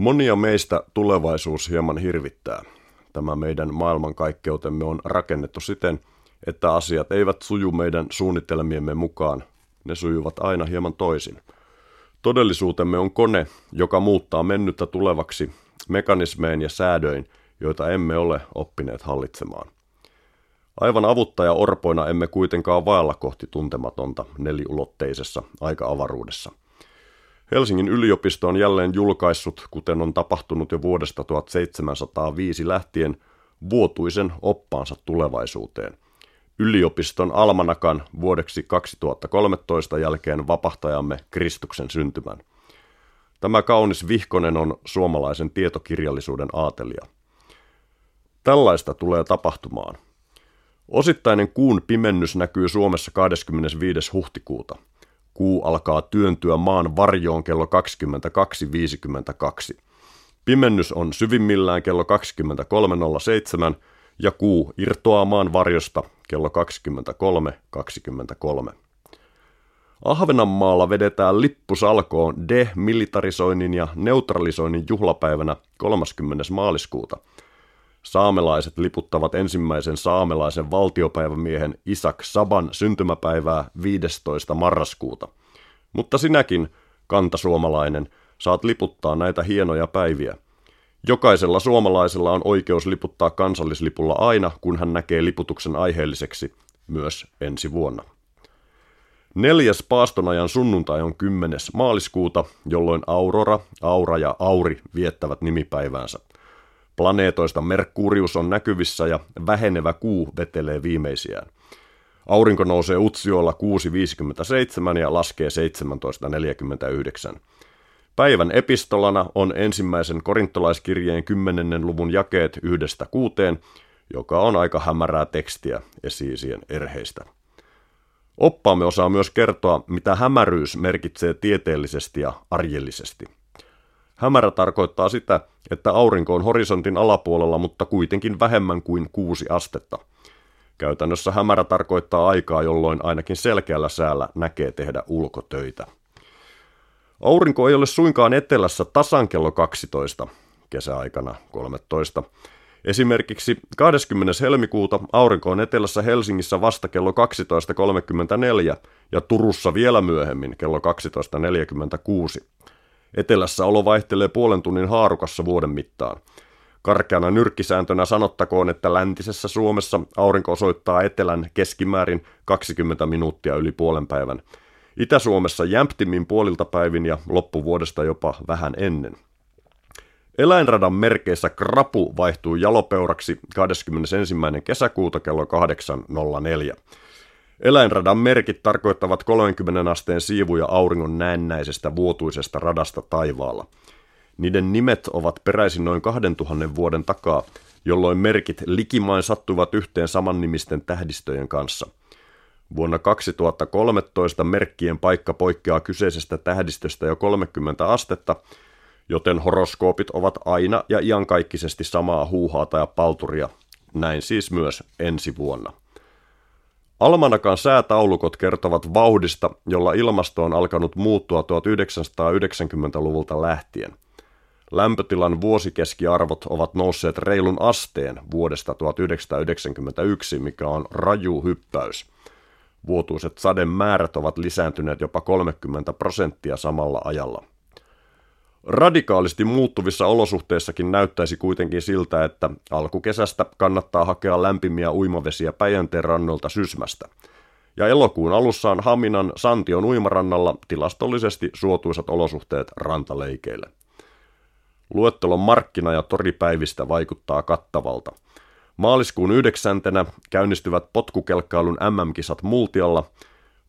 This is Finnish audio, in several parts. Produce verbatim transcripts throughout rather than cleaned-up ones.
Monia meistä tulevaisuus hieman hirvittää. Tämä meidän maailmankaikkeutemme on rakennettu siten, että asiat eivät suju meidän suunnitelmiemme mukaan. Ne sujuvat aina hieman toisin. Todellisuutemme on kone, joka muuttaa mennyttä tulevaksi mekanismein ja säädöin, joita emme ole oppineet hallitsemaan. Aivan avuttaja orpoina emme kuitenkaan vaella kohti tuntematonta neliulotteisessa aika-avaruudessa. Helsingin yliopisto on jälleen julkaissut, kuten on tapahtunut jo vuodesta seitsemäntoistasataaviisi lähtien, vuotuisen oppaansa tulevaisuuteen. Yliopiston almanakan vuodeksi kaksituhattakolmetoista jälkeen vapahtajamme Kristuksen syntymän. Tämä kaunis vihkonen on suomalaisen tietokirjallisuuden aatelia. Tällaista tulee tapahtumaan. Osittainen kuun pimennys näkyy Suomessa kahdeskymmenesviides huhtikuuta. Kuu alkaa työntyä maan varjoon kello kaksikymmentäkaksi viisikymmentäkaksi. Pimennys on syvimmillään kello kaksikymmentäkolme nolla seitsemän ja kuu irtoaa maan varjosta kello kaksikymmentäkolme kaksikymmentäkolme. Ahvenanmaalla vedetään lippusalkoon demilitarisoinnin ja neutralisoinnin juhlapäivänä kolmaskymmenes maaliskuuta. Saamelaiset liputtavat ensimmäisen saamelaisen valtiopäivämiehen Isak Saban syntymäpäivää viidestoista marraskuuta. Mutta sinäkin, kantasuomalainen, saat liputtaa näitä hienoja päiviä. Jokaisella suomalaisella on oikeus liputtaa kansallislipulla aina, kun hän näkee liputuksen aiheelliseksi, myös ensi vuonna. Neljäs paastonajan sunnuntai on kymmenes maaliskuuta, jolloin Aurora, Aura ja Auri viettävät nimipäiväänsä. Planeetoista Merkurius on näkyvissä ja vähenevä kuu vetelee viimeisiään. Aurinko nousee Utsiolla kuusi viisikymmentäseitsemän ja laskee seitsemäntoista neljäkymmentäyhdeksän. Päivän epistolana on ensimmäisen korintolaiskirjeen kymmenennen luvun jakeet yhdestä kuuteen, joka on aika hämärää tekstiä esiisien erheistä. Oppaamme osaa myös kertoa, mitä hämäryys merkitsee tieteellisesti ja arjellisesti. Hämärä tarkoittaa sitä, että aurinko on horisontin alapuolella, mutta kuitenkin vähemmän kuin kuusi astetta. Käytännössä hämärä tarkoittaa aikaa, jolloin ainakin selkeällä säällä näkee tehdä ulkotöitä. Aurinko ei ole suinkaan etelässä tasan kello kaksitoista, kesäaikana kolmetoista. Esimerkiksi kahdeskymmenes helmikuuta aurinko on etelässä Helsingissä vasta kello kaksitoista kolmekymmentäneljä ja Turussa vielä myöhemmin kello kaksitoista neljäkymmentäkuusi. Etelässä olo vaihtelee puolen tunnin haarukassa vuoden mittaan. Karkeana nyrkkisääntönä sanottakoon, että läntisessä Suomessa aurinko osoittaa etelän keskimäärin kaksikymmentä minuuttia yli puolen päivän. Itä-Suomessa jämptimmin puolilta päivin ja loppuvuodesta jopa vähän ennen. Eläinradan merkeissä krapu vaihtuu jalopeuraksi kahdeskymmenesensimmäinen kesäkuuta kello kahdeksan nolla neljä. Eläinradan merkit tarkoittavat kolmeenkymmeneen asteen siivuja auringon näennäisestä vuotuisesta radasta taivaalla. Niiden nimet ovat peräisin noin kahdentuhannen vuoden takaa, jolloin merkit likimain sattuvat yhteen samannimisten tähdistöjen kanssa. Vuonna kaksituhattakolmetoista merkkien paikka poikkeaa kyseisestä tähdistöstä jo kolmekymmentä astetta, joten horoskoopit ovat aina ja iankaikkisesti samaa huuhaata ja palturia, näin siis myös ensi vuonna. Almanakan säätaulukot kertovat vauhdista, jolla ilmasto on alkanut muuttua tuhatyhdeksänsataayhdeksänkymmentäluvulta lähtien. Lämpötilan vuosikeskiarvot ovat nousseet reilun asteen vuodesta tuhatyhdeksänsataayhdeksänkymmentäyksi, mikä on raju hyppäys. Vuotuiset sademäärät ovat lisääntyneet jopa kolmekymmentä prosenttia samalla ajalla. Radikaalisti muuttuvissa olosuhteissakin näyttäisi kuitenkin siltä, että alkukesästä kannattaa hakea lämpimiä uimavesiä Päijänteen rannolta Sysmästä. Ja elokuun alussa on Haminan Santion uimarannalla tilastollisesti suotuisat olosuhteet rantaleikeille. Luettelon markkina- ja toripäivistä vaikuttaa kattavalta. Maaliskuun yhdeksäntenä käynnistyvät potkukelkkailun äm äm-kisat Multialla,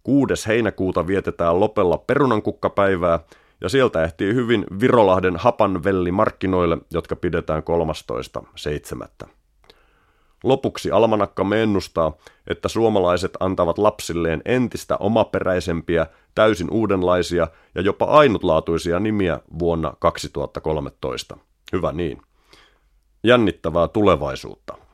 kuudes heinäkuuta vietetään Lopella perunankukkapäivää, ja sieltä ehtii hyvin Virolahden hapanvellimarkkinoille, jotka pidetään kolmastoista seitsemättä. Lopuksi almanakkamme ennustaa, että suomalaiset antavat lapsilleen entistä omaperäisempiä, täysin uudenlaisia ja jopa ainutlaatuisia nimiä vuonna kaksituhattakolmetoista. Hyvä niin. Jännittävää tulevaisuutta.